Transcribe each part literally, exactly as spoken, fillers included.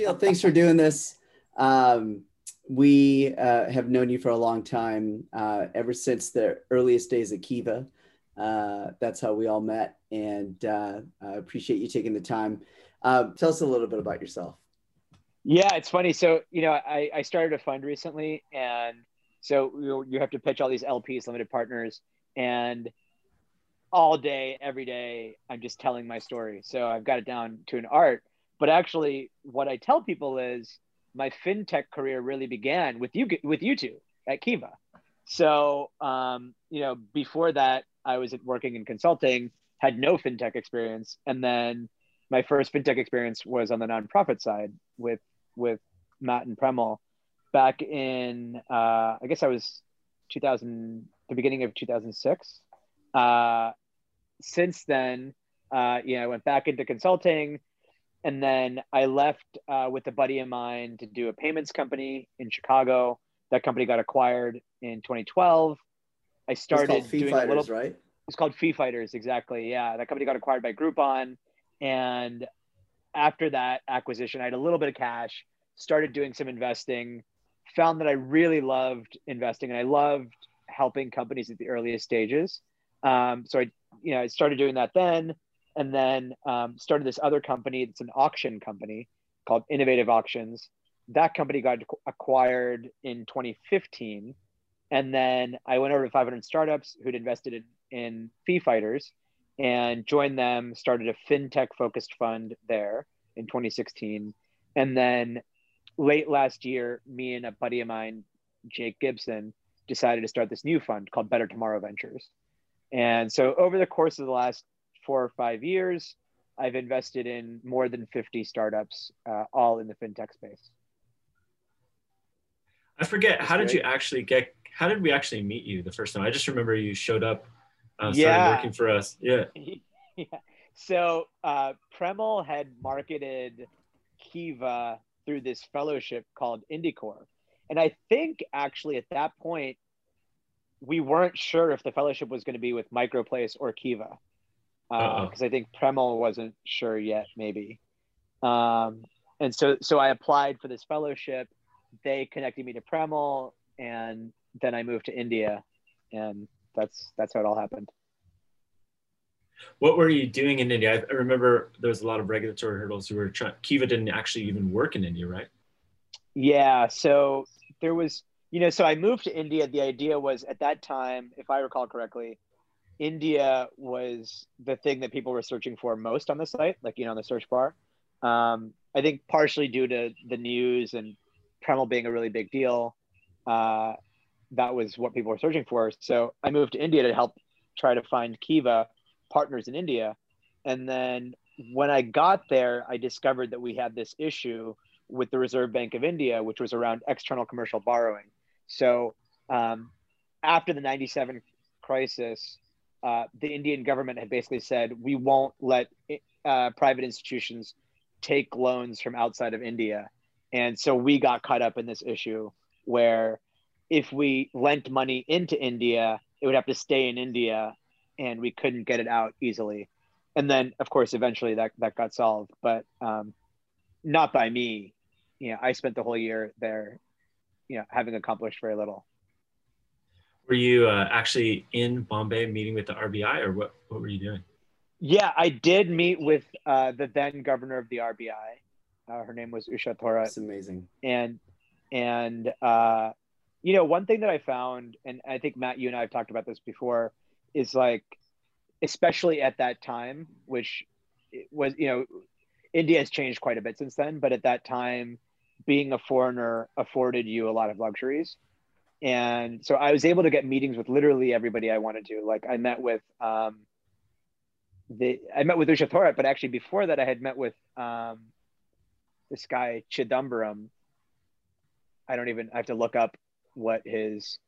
Sheila, thanks for doing this. Um, we uh, have known you for a long time, uh, ever since the earliest days at Kiva. Uh, that's how we all met, and uh, I appreciate you taking the time. Uh, tell us a little bit about yourself. Yeah, it's funny. So, you know, I, I started a fund recently, and so you know, you have to pitch all these L Ps, limited partners, and all day, every day, I'm just telling my story. So I've got it down to an art. But actually, what I tell people is my fintech career really began with you, with you two at Kiva. So, um, you know, before that, I was working in consulting, had no fintech experience, and then my first fintech experience was on the nonprofit side with with Matt and Premal back in uh, I guess I was two thousand, the beginning of two thousand six. Uh, since then, uh, you know, I went back into consulting, and then I left uh, with a buddy of mine to do a payments company in Chicago. That company got acquired in twenty twelve. I started it's called Fee doing Fighters, a little, right? It's called Fee Fighters, exactly. Yeah, that company got acquired by Groupon. And after that acquisition, I had a little bit of cash, started doing some investing, found that I really loved investing and I loved helping companies at the earliest stages. Um, so I, you know, I started doing that then, and then um, started this other company that's an auction company called Innovative Auctions. That company got acquired in twenty fifteen. And then I went over to five hundred Startups, who'd invested in, in Fee Fighters, and joined them, started a fintech-focused fund there in twenty sixteen. And then late last year, me and a buddy of mine, Jake Gibson, decided to start this new fund called Better Tomorrow Ventures. And so over the course of the last four or five years, I've invested in more than fifty startups, uh, all in the fintech space. I forget, That's how great. did you actually get, how did we actually meet you the first time? I just remember you showed up, uh, started yeah. working for us. Yeah. yeah. So uh, Premal had marketed Kiva through this fellowship called IndyCorp. And I think actually at that point, we weren't sure if the fellowship was going to be with MicroPlace or Kiva, because uh, I think Premal wasn't sure yet, maybe. Um, and so, so I applied for this fellowship. They connected me to Premal, and then I moved to India, and that's that's how it all happened. What were you doing in India? I remember there was a lot of regulatory hurdles. You were trying. Kiva didn't actually even work in India, right? Yeah. So there was. You know, so I moved to India. The idea was at that time, if I recall correctly, India was the thing that people were searching for most on the site, like, you know, on the search bar. Um, I think partially due to the news and Premal being a really big deal, uh, that was what people were searching for. So I moved to India to help try to find Kiva partners in India. And then when I got there, I discovered that we had this issue with the Reserve Bank of India, which was around external commercial borrowing. So um, after the ninety-seven crisis, uh, the Indian government had basically said, we won't let uh, private institutions take loans from outside of India. And so we got caught up in this issue where if we lent money into India, it would have to stay in India and we couldn't get it out easily. And then of course, eventually that, that got solved, but um, not by me. You know, I spent the whole year there, you know, having accomplished very little. Were you uh, actually in Bombay meeting with the R B I, or what, what were you doing? Yeah, I did meet with uh, the then governor of the R B I. Uh, her name was Usha Thorat. That's amazing. And, and uh, you know, one thing that I found, and I think Matt, you and I have talked about this before, is like, especially at that time, which was, you know, India has changed quite a bit since then, but at that time, being a foreigner afforded you a lot of luxuries. And so I was able to get meetings with literally everybody I wanted to. Like I met with um, the, I met with Usha Thorat, but actually before that I had met with um, this guy, Chidambaram. I don't even, I have to look up what his,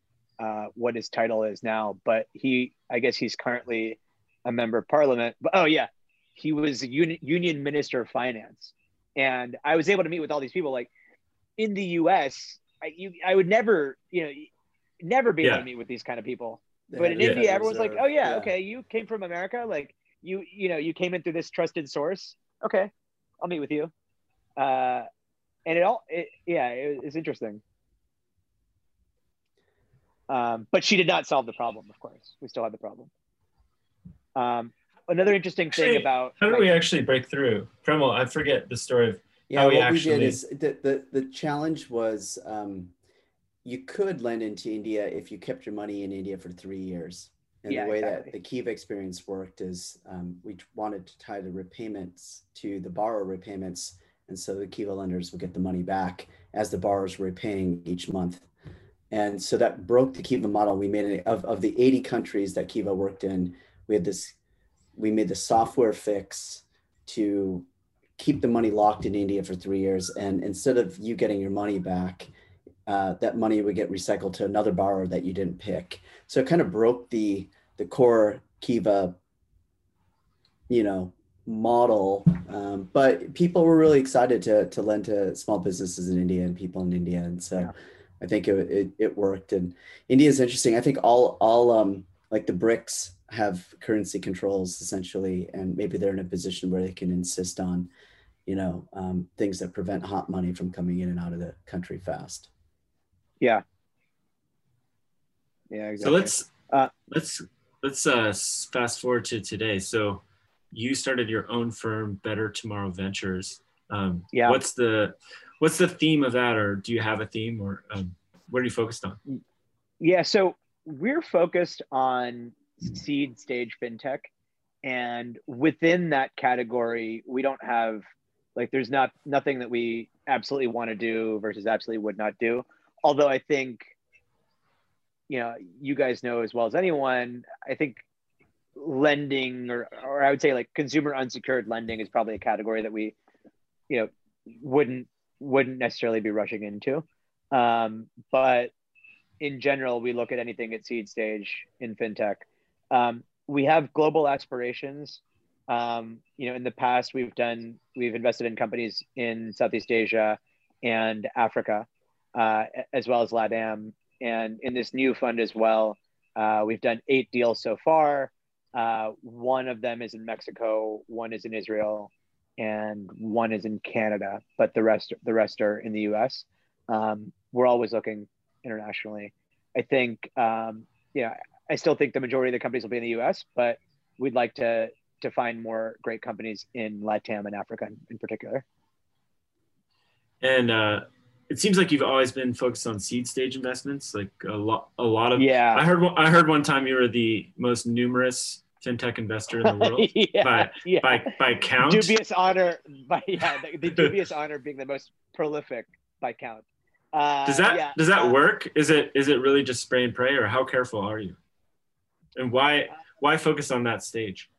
uh, what his title is now, but he, I guess he's currently a member of parliament, but oh yeah. He was uni union minister of finance. And I was able to meet with all these people. Like in the U S, I, you, I would never, you know, never be yeah. able to meet with these kind of people. But in yeah, India, everyone's like, oh yeah, yeah, okay, you came from America. Like you, you know, you came in through this trusted source. Okay, I'll meet with you. Uh, and it all, it, yeah, it, it's interesting. Um, but she did not solve the problem, of course. We still had the problem. Um, another interesting actually, thing about- How did we actually break through? Premo, I forget the story of yeah, how we actually- Yeah, what we did is, the, the, the challenge was um, you could lend into India if you kept your money in India for three years. And yeah, the way exactly. that the Kiva experience worked is um, we wanted to tie the repayments to the borrower repayments. And so the Kiva lenders would get the money back as the borrowers were repaying each month. And so that broke the Kiva model. We made it of, of the eighty countries that Kiva worked in. We had this, we made the software fix to keep the money locked in India for three years. And instead of you getting your money back, uh, that money would get recycled to another borrower that you didn't pick. So it kind of broke the, the core Kiva, you know, model. Um, but people were really excited to, to lend to small businesses in India and people in India. And so, yeah. I think it, it, it worked, and India is interesting. I think all, all um, like the BRICS have currency controls essentially, and maybe they're in a position where they can insist on, you know, um, things that prevent hot money from coming in and out of the country fast. Yeah. Yeah. Exactly. So let's, uh, let's, let's uh, fast forward to today. So you started your own firm, Better Tomorrow Ventures. Um, yeah. What's the, What's the theme of that, or do you have a theme, or um, what are you focused on? Yeah, so we're focused on seed stage fintech, and within that category, we don't have like there's not nothing that we absolutely want to do versus absolutely would not do. Although I think, you know, you guys know as well as anyone, I think lending, or or I would say like consumer unsecured lending, is probably a category that we, you know, wouldn't. wouldn't necessarily be rushing into. Um, but in general, we look at anything at seed stage in fintech. Um, we have global aspirations. Um, you know, in the past, we've done, we've invested in companies in Southeast Asia and Africa, uh, as well as LATAM. And in this new fund as well, uh, we've done eight deals so far. Uh, one of them is in Mexico, one is in Israel, and one is in Canada, but the rest the rest are in the U S. Um, we're always looking internationally. I think, um, you know, I still think the majority of the companies will be in the U S, but we'd like to to find more great companies in LATAM and Africa in, in particular. And uh, it seems like you've always been focused on seed stage investments, like a lot a lot of. Yeah. I heard I heard one time you were the most numerous fintech investor in the world yeah, by, yeah. by by count. Dubious honor, by yeah, the, the dubious honor being the most prolific by count. Uh, does that yeah, does that um, work? Is it is it really just spray and pray, or how careful are you? And why why focus on that stage?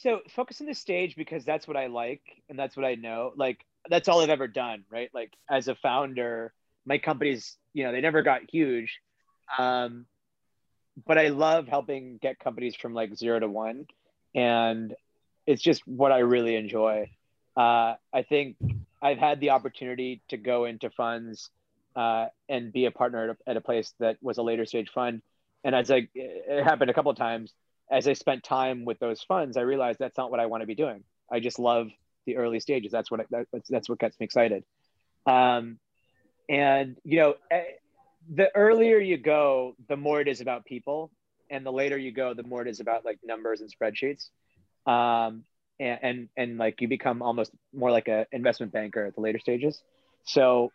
So focus on the stage because that's what I like and that's what I know. Like that's all I've ever done, right? Like as a founder, my companies, you know, they never got huge. Um, But I love helping get companies from like zero to one. And it's just what I really enjoy. Uh, I think I've had the opportunity to go into funds uh, and be a partner at a, at a place that was a later stage fund. And as I, it happened a couple of times, as I spent time with those funds, I realized that's not what I want to be doing. I just love the early stages. That's what, I, that's, that's what gets me excited. Um, and, you know, I, the earlier you go, the more it is about people, and the later you go, the more it is about like numbers and spreadsheets, um, and, and and like you become almost more like an investment banker at the later stages. So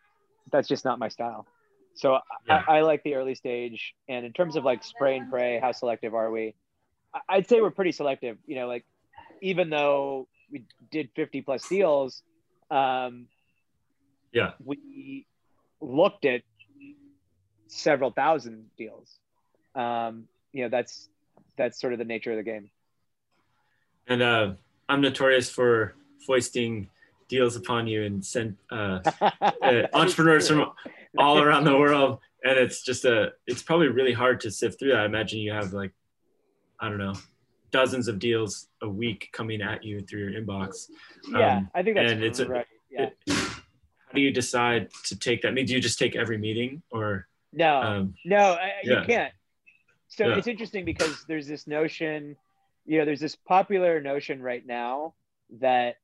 that's just not my style. So yeah. I, I like the early stage. And in terms of like spray and pray, how selective are we? I'd say we're pretty selective. You know, like even though we did fifty plus deals, um, yeah, we looked at several thousand deals. Um, you know, that's, that's sort of the nature of the game. And uh, I'm notorious for foisting deals upon you and send uh, uh, entrepreneurs from all around the world. And it's just a, it's probably really hard to sift through that. I imagine you have like, I don't know, dozens of deals a week coming at you through your inbox. Yeah, um, I think that's and it's right. A, yeah. It, how do you decide to take that? I mean, do you just take every meeting or? No, um, no, I, yeah. you can't. So yeah. It's interesting because there's this notion, you know, there's this popular notion right now that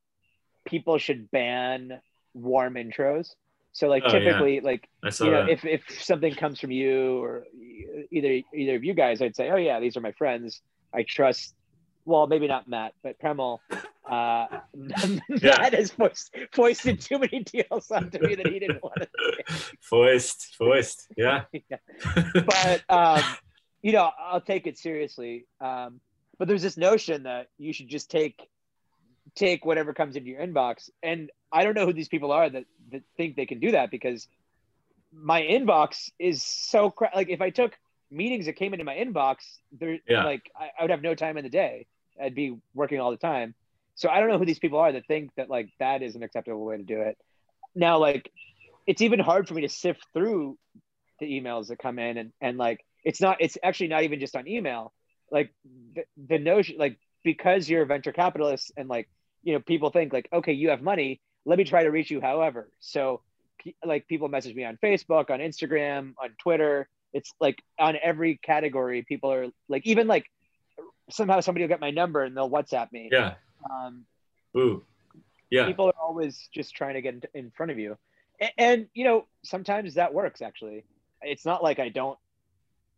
people should ban warm intros. So like oh, typically, yeah. like you know, if, if something comes from you or either either of you guys, I'd say, oh yeah, these are my friends. I trust, well, maybe not Matt, but Premal. Uh, yeah. Matt has foist, foisted too many deals onto me that he didn't want to take. Foist, foist, yeah. yeah. But, um, you know, I'll take it seriously. Um, but there's this notion that you should just take take whatever comes into your inbox. And I don't know who these people are that, that think they can do that, because my inbox is so cra- like if I took meetings that came into my inbox, there yeah. like I, I would have no time in the day. I'd be working all the time. So I don't know who these people are that think that like that is an acceptable way to do it. Now, like it's even hard for me to sift through the emails that come in, and, and like it's not it's actually not even just on email. Like the, the notion, like because you're a venture capitalist and like, you know, people think like, okay, you have money, let me try to reach you however. So like people message me on Facebook, on Instagram, on Twitter. It's like on every category, people are like, even like somehow somebody will get my number and they'll WhatsApp me. Yeah. Um, Ooh. Yeah. People are always just trying to get in front of you. And, and you know, sometimes that works actually. It's not like I don't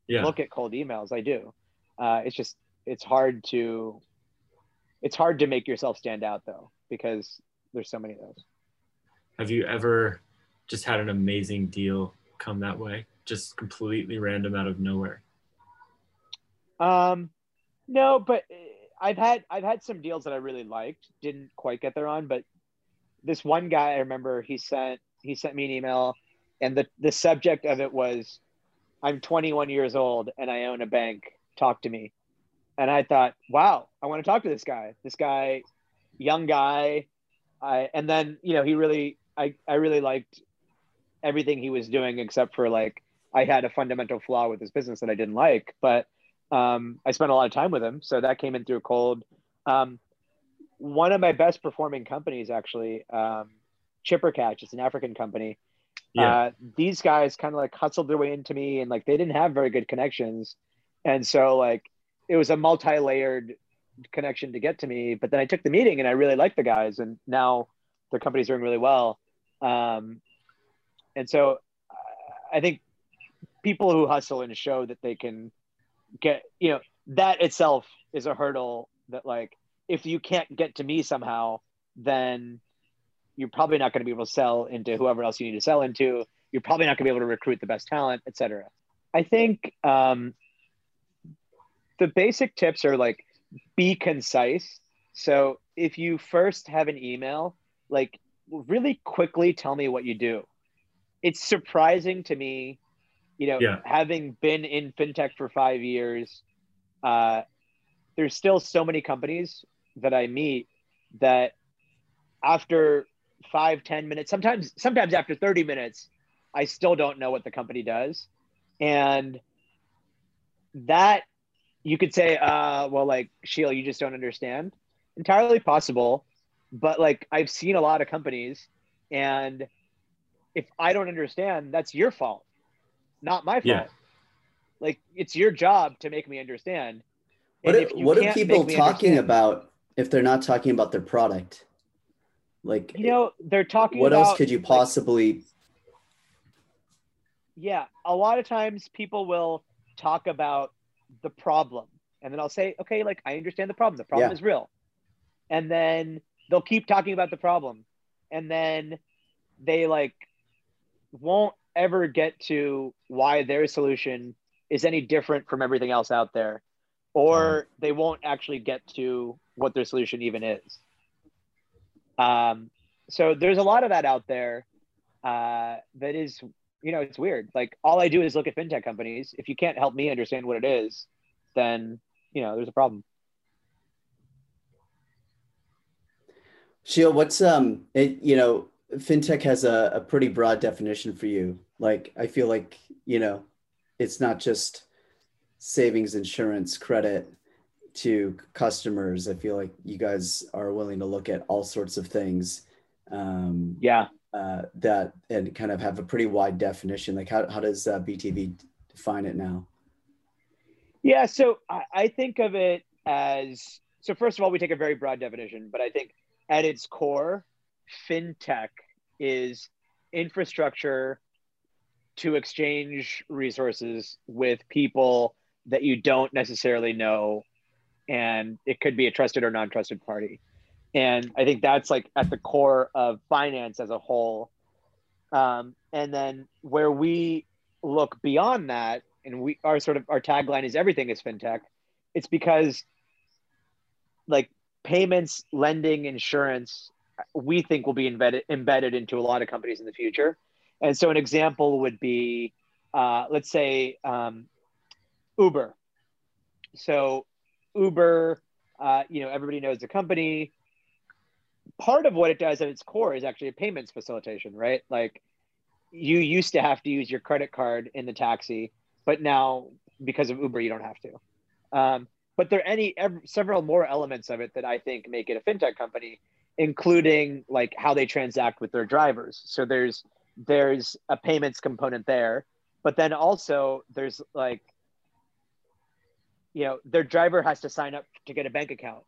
yeah. look at cold emails. I do. Uh, it's just, it's hard to, it's hard to make yourself stand out though, because there's so many of those. Have you ever just had an amazing deal come that way? Just completely random out of nowhere? Um, no, but I've had I've had some deals that I really liked, didn't quite get there on, but this one guy I remember he sent he sent me an email, and the, the subject of it was, I'm twenty-one years old and I own a bank, talk to me. And I thought, wow, I want to talk to this guy. This guy, young guy. I and then, you know, he really I, I really liked everything he was doing except for like I had a fundamental flaw with his business that I didn't like, but um, I spent a lot of time with him. So that came in through cold. Um, one of my best performing companies, actually, um, Chipper Catch, it's an African company. Yeah. Uh, these guys kind of like hustled their way into me, and like, they didn't have very good connections. And so like, it was a multi-layered connection to get to me, but then I took the meeting and I really liked the guys, and now their company's doing really well. Um, and so I think people who hustle and show that they can get, you know, that itself is a hurdle that like, if you can't get to me somehow, then you're probably not going to be able to sell into whoever else you need to sell into. You're probably not gonna be able to recruit the best talent, et cetera. I think um, the basic tips are like, be concise. So if you first have an email, like really quickly tell me what you do. It's surprising to me, you know, yeah. having been in fintech for five years, uh, there's still so many companies that I meet that after five, ten minutes, sometimes, sometimes after thirty minutes, I still don't know what the company does. And that you could say, uh, well, like, Sheila, you just don't understand. Entirely possible. But like, I've seen a lot of companies, and if I don't understand, that's your fault, not my fault. Yeah. Like, it's your job to make me understand. What, if, if what are people talking about if they're not talking about their product? Like, you know, they're talking what about- What else could you possibly- like, yeah, a lot of times people will talk about the problem. And then I'll say, okay, like, I understand the problem. The problem yeah. is real. And then they'll keep talking about the problem. And then they like won't ever get to why their solution is any different from everything else out there, or they won't actually get to what their solution even is. Um, so there's a lot of that out there uh, that is, you know, it's weird. Like, all I do is look at fintech companies. If you can't help me understand what it is, then, you know, there's a problem. Sheila, what's, um, it, you know, fintech has a, a pretty broad definition for you. Like, I feel like, you know, it's not just savings, insurance, credit to customers. I feel like you guys are willing to look at all sorts of things. Um, yeah. Uh, that and kind of have a pretty wide definition. Like, how, how does uh, B T V define it now? Yeah. So I, I think of it as, so first of all, we take a very broad definition, but I think at its core, fintech is infrastructure to exchange resources with people that you don't necessarily know. And it could be a trusted or non-trusted party. And I think that's like at the core of finance as a whole. Um, and then where we look beyond that, and we our sort of our tagline is everything is fintech. It's because like payments, lending, insurance, we think will be embedded embedded into a lot of companies in the future. And so an example would be, uh, let's say um, Uber. So Uber, uh, you know, everybody knows the company. Part of what it does at its core is actually a payments facilitation, right? Like you used to have to use your credit card in the taxi, but now because of Uber, you don't have to. Um, but there are any, every, several more elements of it that I think make it a fintech company, including like how they transact with their drivers. So there's there's a payments component there, but then also there's like, you know, their driver has to sign up to get a bank account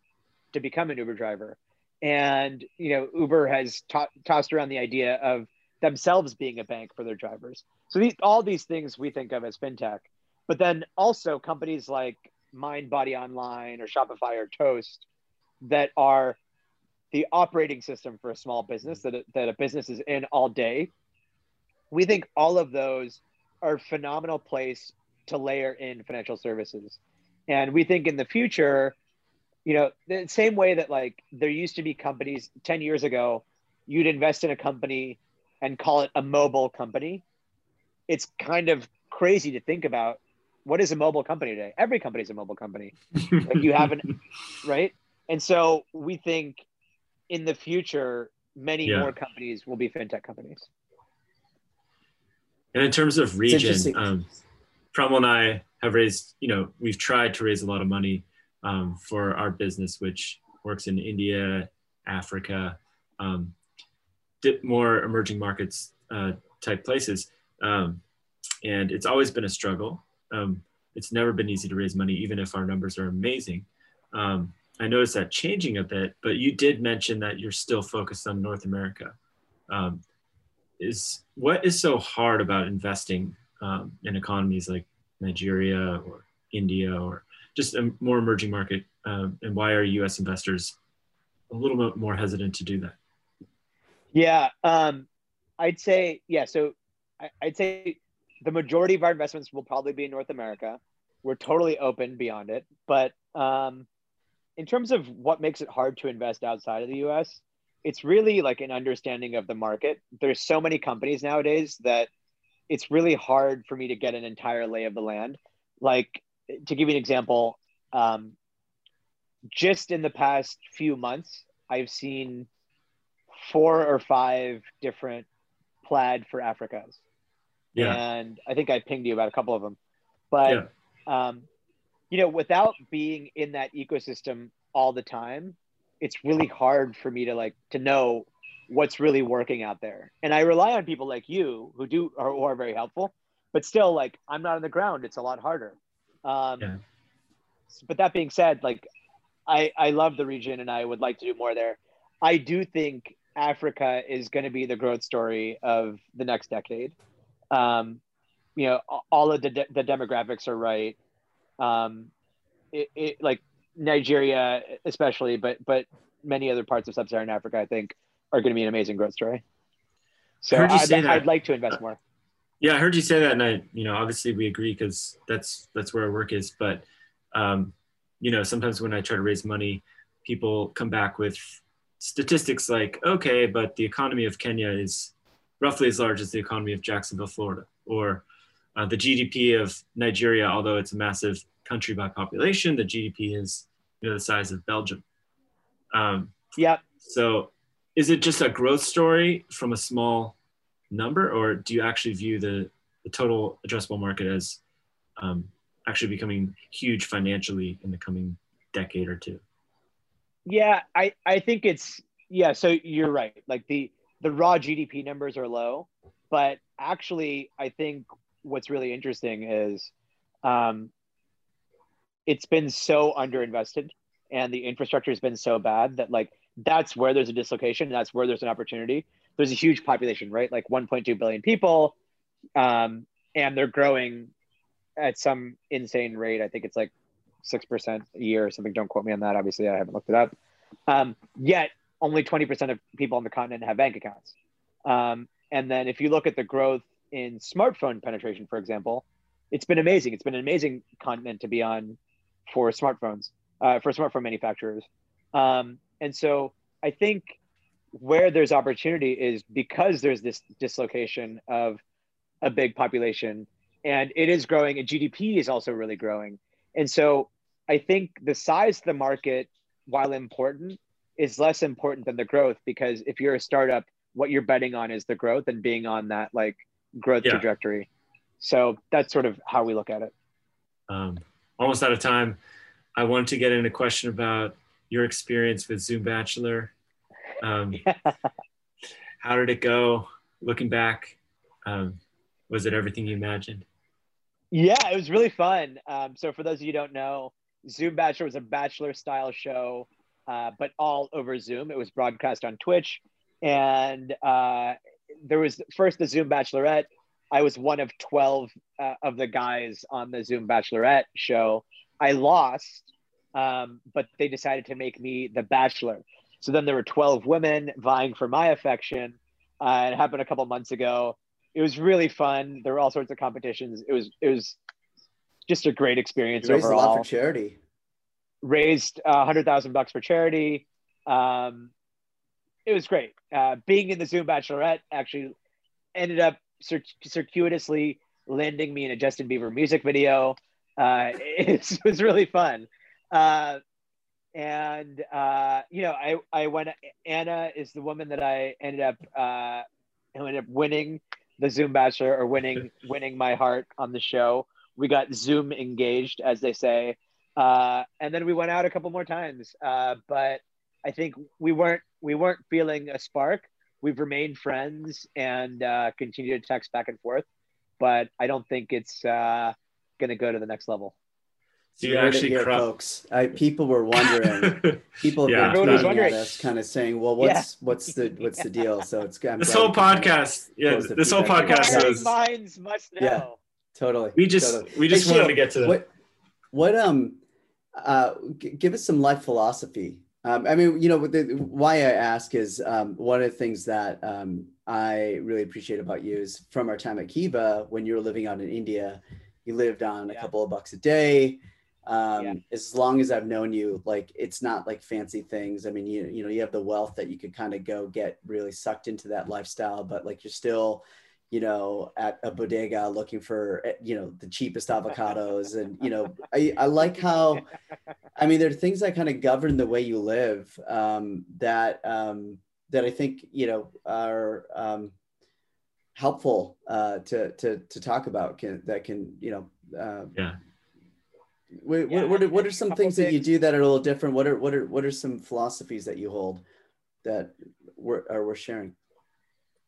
to become an Uber driver. And, you know, Uber has to tossed around the idea of themselves being a bank for their drivers. So these, all these things we think of as fintech, but then also companies like MindBody Online or Shopify or Toast that are the operating system for a small business that, that a business is in all day. We think all of those are a phenomenal place to layer in financial services. And we think in the future, you know, the same way that like there used to be companies ten years ago, you'd invest in a company and call it a mobile company. It's kind of crazy to think about what is a mobile company today. Every company is a mobile company. Like you haven't, right? And so we think in the future, many yeah. more companies will be fintech companies. And in terms of region, um, Premal and I have raised, you know, we've tried to raise a lot of money um, for our business, which works in India, Africa, um, more emerging markets uh, type places. Um, and it's always been a struggle. Um, it's never been easy to raise money, even if our numbers are amazing. Um, I noticed that changing a bit, but you did mention that you're still focused on North America. Um, Is what is so hard about investing um, in economies like Nigeria or India or just a more emerging market? Um, and why are U S investors a little bit more hesitant to do that? Yeah, um, I'd say, yeah, so I, I'd say the majority of our investments will probably be in North America. We're totally open beyond it. But um, in terms of what makes it hard to invest outside of the U S, it's really like an understanding of the market. There's so many companies nowadays that it's really hard for me to get an entire lay of the land. Like to give you an example, um, just in the past few months, I've seen four or five different Plaid for Africas. Yeah. And I think I pinged you about a couple of them, but yeah. um, you know, without being in that ecosystem all the time, it's really hard for me to like to know what's really working out there. And I rely on people like you who do are, are very helpful, but still like I'm not on the ground. It's a lot harder. Um, yeah. But that being said, like I, I love the region and I would like to do more there. I do think Africa is going to be the growth story of the next decade. Um, you know, all of the, de the demographics are right. Um, it, it like, Nigeria especially, but but many other parts of sub-Saharan Africa, I think, are going to be an amazing growth story. So I'd, I'd like to invest more. Yeah, I heard you say that, and I, you know, obviously we agree because that's that's where our work is. But um, you know, sometimes when I try to raise money, people come back with statistics like, okay, but the economy of Kenya is roughly as large as the economy of Jacksonville, Florida, or uh, the G D P of Nigeria, although it's a massive country by population, the G D P is, you know, the size of Belgium. Um, yeah. So is it just a growth story from a small number, or do you actually view the, the total addressable market as um, actually becoming huge financially in the coming decade or two? Yeah, I, I think it's, yeah, so you're right. Like the, the raw G D P numbers are low, but actually I think what's really interesting is, um, it's been so underinvested and the infrastructure has been so bad that like that's where there's a dislocation. That's where there's an opportunity. There's a huge population, right? Like one point two billion people, um, and they're growing at some insane rate. I think it's like six percent a year or something. Don't quote me on that. Obviously, I haven't looked it up. Um, yet only twenty percent of people on the continent have bank accounts. Um, and then if you look at the growth in smartphone penetration, for example, it's been amazing. It's been an amazing continent to be on for smartphones, uh, for smartphone manufacturers. Um, and so I think where there's opportunity is because there's this dislocation of a big population, and it is growing, and G D P is also really growing. And so I think the size of the market, while important, is less important than the growth, because if you're a startup, what you're betting on is the growth and being on that like growth yeah. trajectory. So that's sort of how we look at it. Um, almost out of time. I wanted to get in a question about your experience with Zoom Bachelor. Um, yeah. How did it go? Looking back, um, was it everything you imagined? Yeah, it was really fun. Um, so for those of you who don't know, Zoom Bachelor was a bachelor style show, uh, but all over Zoom. It was broadcast on Twitch. And uh, there was first the Zoom Bachelorette. I was one of twelve uh, of the guys on the Zoom Bachelorette show. I lost, um, but they decided to make me the bachelor. So then there were twelve women vying for my affection. Uh, it happened a couple months ago. It was really fun. There were all sorts of competitions. It was it was just a great experience overall. You raised a lot for charity. Raised a hundred thousand bucks for charity. Um, it was great. Uh, being in the Zoom Bachelorette actually ended up cir circuitously landing me in a Justin Bieber music video. Uh, it, it was really fun. Uh, and uh, you know, I I went. Anna is the woman that I ended up uh, who ended up winning the Zoom Bachelor, or winning winning my heart on the show. We got Zoom engaged, as they say. Uh, and then we went out a couple more times. Uh, but I think we weren't we weren't feeling a spark. We've remained friends and uh, continue to text back and forth. But I don't think it's uh, going to go to the next level. So you, you actually here, folks. I, people were wondering. People yeah, have been tweeting at us, kind of saying, "Well, what's yeah. what's the what's yeah. the deal?" So it's I'm this whole podcast. Yeah, this whole podcast is. Minds must know. Yeah, totally. We just totally. we just hey, wanted so, to get to that. What, what um, uh, g give us some life philosophy. Um, I mean, you know, the, why I ask is um, one of the things that um, I really appreciate about you is from our time at Kiva, when you were living out in India, you lived on a yeah. couple of bucks a day. Um, yeah. As long as I've known you, like, it's not like fancy things. I mean, you, you know, you have the wealth that you could kind of go get really sucked into that lifestyle, but like, you're still, you know, at a bodega looking for, you know, the cheapest avocados. And, you know, I, I like how, I mean, there are things that kind of govern the way you live, um, that, um, that I think, you know, are, um, helpful, uh, to, to, to talk about can, that can, you know, uh, yeah. What, yeah, what, are, what are some things, things that you do that are a little different? What are what are what are some philosophies that you hold that we're, are worth sharing?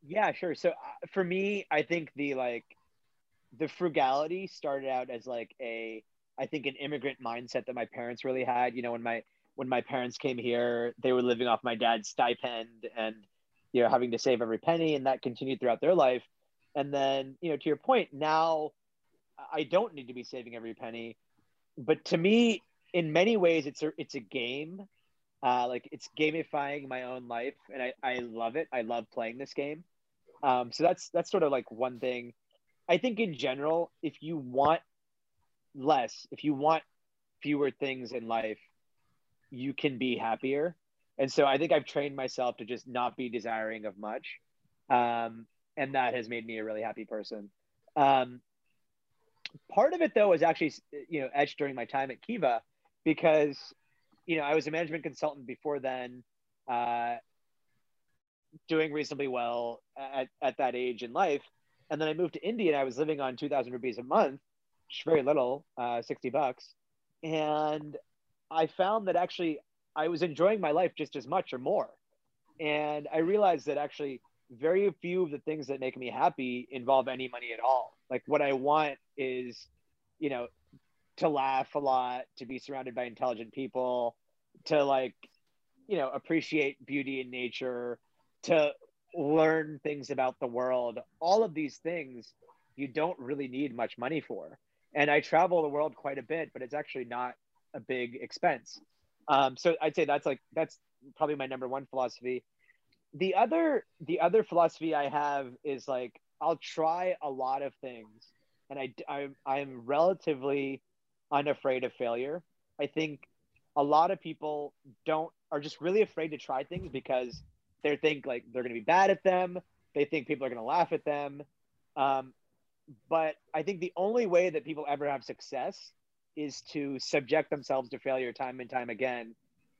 Yeah, sure. So uh, for me, I think the like the frugality started out as like a I think an immigrant mindset that my parents really had. You know, when my when my parents came here, they were living off my dad's stipend and you know having to save every penny, and that continued throughout their life. And then you know to your point, now I don't need to be saving every penny. But to me, in many ways, it's a, it's a game. Uh, like it's gamifying my own life, and I, I love it. I love playing this game. Um, so that's that's sort of like one thing. I think in general, if you want less, if you want fewer things in life, you can be happier. And so I think I've trained myself to just not be desiring of much. Um, and that has made me a really happy person. Um, Part of it, though, was actually, you know, etched during my time at Kiva, because, you know, I was a management consultant before then, uh, doing reasonably well at, at that age in life. And then I moved to India and I was living on two thousand rupees a month, which is very little, uh, sixty bucks. And I found that actually I was enjoying my life just as much or more. And I realized that actually very few of the things that make me happy involve any money at all. Like what I want is, you know, to laugh a lot, to be surrounded by intelligent people, to like you know, appreciate beauty in nature, to learn things about the world. All of these things you don't really need much money for. And I travel the world quite a bit, but it's actually not a big expense. Um, so I'd say that's like, that's probably my number one philosophy. The other, the other philosophy I have is like, I'll try a lot of things. And I, I, I'm relatively unafraid of failure. I think a lot of people don't, are just really afraid to try things because they think like they're going to be bad at them. They think people are going to laugh at them. Um, but I think the only way that people ever have success is to subject themselves to failure time and time again.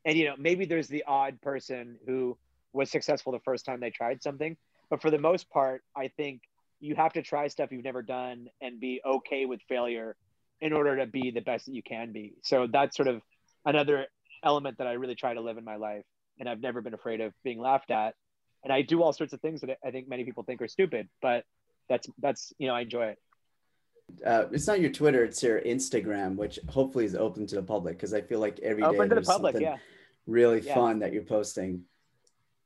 And, you know, maybe there's the odd person who was successful the first time they tried something. But for the most part, I think you have to try stuff you've never done and be okay with failure in order to be the best that you can be. So that's sort of another element that I really try to live in my life. And I've never been afraid of being laughed at. And I do all sorts of things that I think many people think are stupid, but that's, that's, you know, I enjoy it. Uh, it's not your Twitter, it's your Instagram, which hopefully is open to the public. Cause I feel like every open day to there's the public, something yeah. really yeah. fun that you're posting.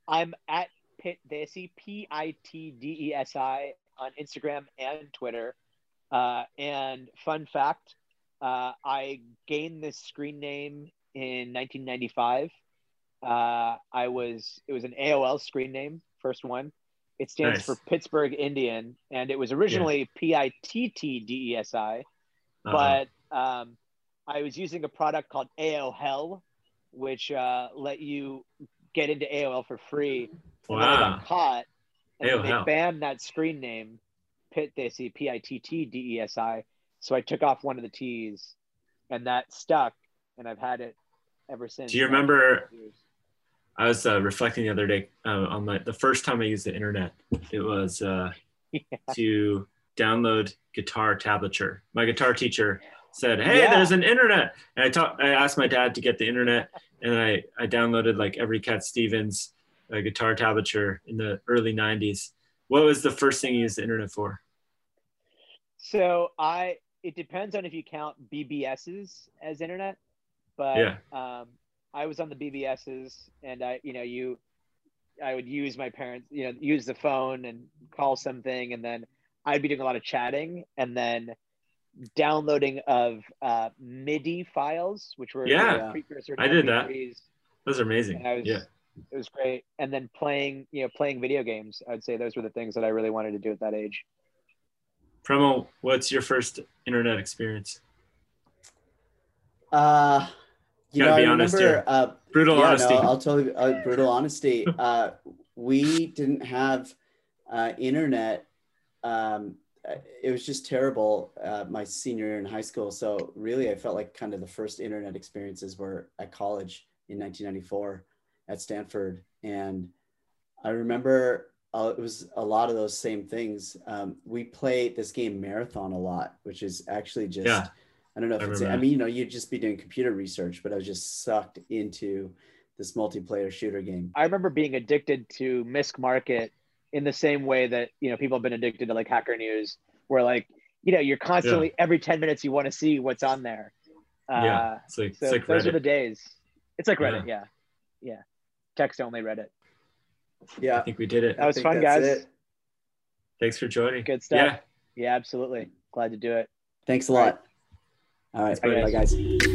I'm at Pitdesi, P I T D E S I on Instagram and Twitter. Uh, and fun fact, uh, I gained this screen name in nineteen ninety-five. Uh, I was, it was an A O L screen name, first one. It stands nice. for Pittsburgh Indian, and it was originally yeah. P I T T D E S I, uh-huh. but um, I was using a product called A O L, which uh, let you get into A O L for free. Wow. And I got caught, and then they banned that screen name, Pitdesi, P I T T D E S I, so I took off one of the T's, and that stuck, and I've had it ever since. Do you remember... I was uh, reflecting the other day uh, on my, the first time I used the internet. It was uh, yeah. to download guitar tablature. My guitar teacher said, "Hey, yeah. there's an internet." And I talked. I asked my dad to get the internet, and I I downloaded like every Cat Stevens uh, guitar tablature in the early nineties. What was the first thing you used the internet for? So I it depends on if you count B B Ss as internet, but yeah. Um, I was on the B B Ss, and I, you know, you, I would use my parents, you know, use the phone and call something, and then I'd be doing a lot of chatting, and then downloading of uh, MIDI files, which were yeah, a precursor to I did that. Those are amazing. And I was, yeah, it was great. And then playing, you know, playing video games. I'd say those were the things that I really wanted to do at that age. Premal, what's your first internet experience? Uh. You gotta know, be I honest remember, here. Uh, brutal yeah, honesty. No, I'll tell you, uh, brutal honesty. Uh, we didn't have uh, internet. Um, it was just terrible uh, my senior year in high school. So really, I felt like kind of the first internet experiences were at college in nineteen ninety-four at Stanford. And I remember uh, it was a lot of those same things. Um, we played this game Marathon a lot, which is actually just... Yeah. I don't know if I it's, I mean, you know, you'd just be doing computer research, but I was just sucked into this multiplayer shooter game. I remember being addicted to MISC Market in the same way that, you know, people have been addicted to like Hacker News, where like, you know, you're constantly, yeah. every ten minutes you want to see what's on there. Uh, yeah, it's like, so it's like those Reddit. Are the days. It's like Reddit, yeah. Yeah. yeah. Text only Reddit. Yeah. I think we did it. That was fun, guys. It. Thanks for joining. Good stuff. Yeah. yeah, absolutely. Glad to do it. Thanks a lot. All right, bye guys.